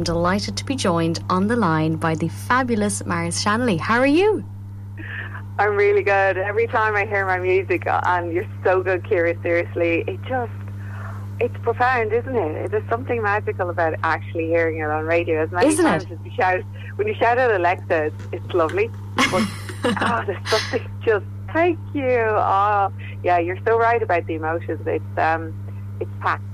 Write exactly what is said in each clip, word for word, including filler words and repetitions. I'm delighted to be joined on the line by the fabulous Mars Shanley. How are you? I'm really good. Every time I hear my music, and you're so good, Ciara, seriously, it just, it's profound, isn't it? There's something magical about actually hearing it on radio. As many isn't times it? As you shout, when you shout at Alexa, it's, it's lovely. But, oh, there's something just, thank you. Oh, yeah, you're so right about the emotions. It's, um, it's packed.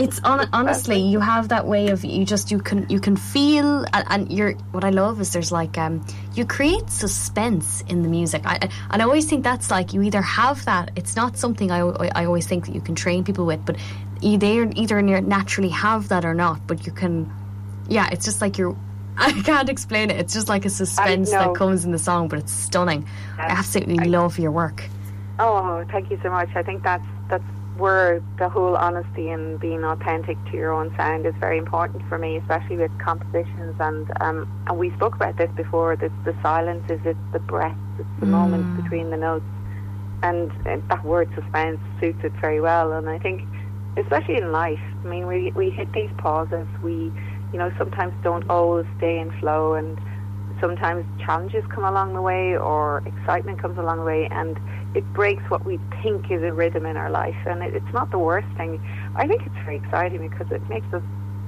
It's on, honestly, you have that way of you just you can you can feel and, and you're what I love is there's like um you create suspense in the music. I and I always think that's like you either have that. It's not something I I always think that you can train people with, but you they either naturally have that or not. But you can, yeah. It's just like you're. I can't explain it. It's just like a suspense that comes in the song, but it's stunning. Yes, I absolutely I, love your work. Oh, thank you so much. I think that's that's. Where the whole honesty and being authentic to your own sound is very important for me, especially with compositions. And um, and we spoke about this before. This the silences, it's the breath, it's the mm. moments between the notes, and, and that word suspense suits it very well. And I think, especially in life, I mean, we we hit these pauses. We, you know, sometimes don't always stay in flow, and sometimes challenges come along the way, or excitement comes along the way, and it breaks what we think is a rhythm in our life, and it, it's not the worst thing. I think it's very exciting because it makes us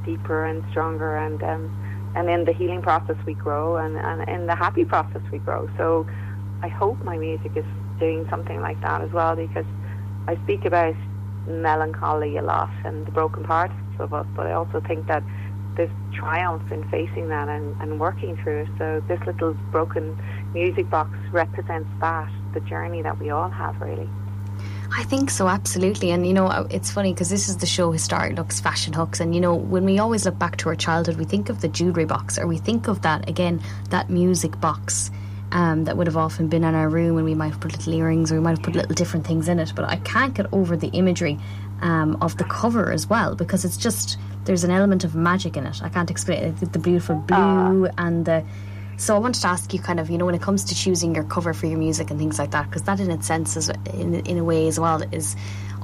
deeper and stronger, and um, and in the healing process we grow, and, and in the happy process we grow. So I hope my music is doing something like that as well, because I speak about melancholy a lot and the broken parts of us, but I also think that there's triumph in facing that and, and working through it. So this little broken music box represents that, the journey that we all have, really. I think so, absolutely. And you know, it's funny because this is the show Historic Looks, Fashion Hooks, and you know, when we always look back to our childhood, we think of the jewellery box, or we think of that again, that music box um, that would have often been in our room, and we might have put little earrings, or we might have put little different things in it. But I can't get over the imagery um, of the cover as well, because it's just, there's an element of magic in it. I can't explain it. The beautiful blue Aww. And the So I wanted to ask you, kind of, you know, when it comes to choosing your cover for your music and things like that, because that in its sense is, in, in a way as well, is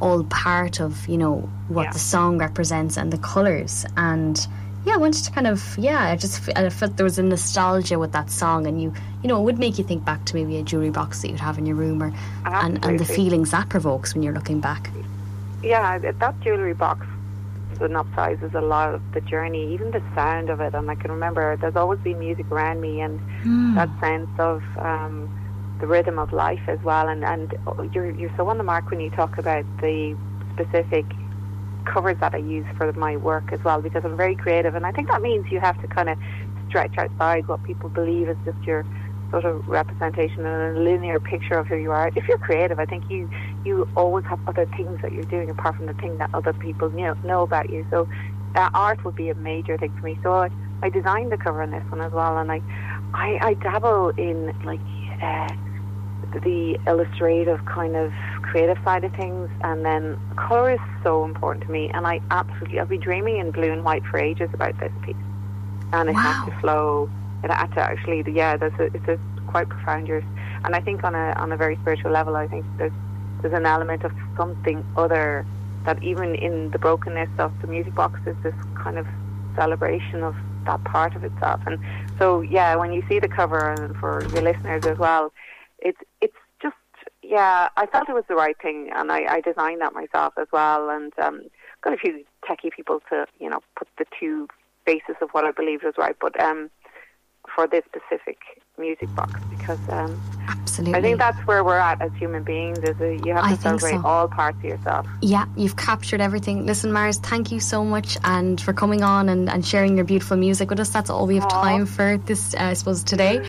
all part of, you know, what yeah. the song represents and the colours. And yeah, I wanted to kind of, yeah, I just I felt there was a nostalgia with that song, and you, you know, it would make you think back to maybe a jewellery box that you'd have in your room, or and, and the feelings that provokes when you're looking back. Yeah, that jewellery box and upsizes a lot of the journey, even the sound of it. And I can remember there's always been music around me, and mm. that sense of um, the rhythm of life as well. And, and you're, you're so on the mark when you talk about the specific covers that I use for my work as well, because I'm very creative, and I think that means you have to kind of stretch outside what people believe is just your sort of representation and a linear picture of who you are. If you're creative, I think you you always have other things that you're doing apart from the thing that other people you know, know about you. So uh, art would be a major thing for me. So I, I designed the cover on this one as well, and I I, I dabble in like uh, the illustrative kind of creative side of things, and then colour is so important to me, and I absolutely, I've been dreaming in blue and white for ages about this piece, and it wow. has to flow. It had to actually, yeah, that's a, it's a quite profound years. And I think on a on a very spiritual level, I think there's there's an element of something other, that even in the brokenness of the music box is this kind of celebration of that part of itself. And so, yeah, when you see the cover, and for your listeners as well, it's it's just, yeah, I felt it was the right thing, and I, I designed that myself as well, and um, got a few techie people to, you know, put the two faces of what I believed was right, but um. for this specific music box, because um, absolutely, I think that's where we're at as human beings, is you have to I celebrate so. all parts of yourself. Yeah, you've captured everything. Listen, Mars, thank you so much and for coming on and, and sharing your beautiful music with us. That's all we have Aww. time for this, uh, I suppose, today.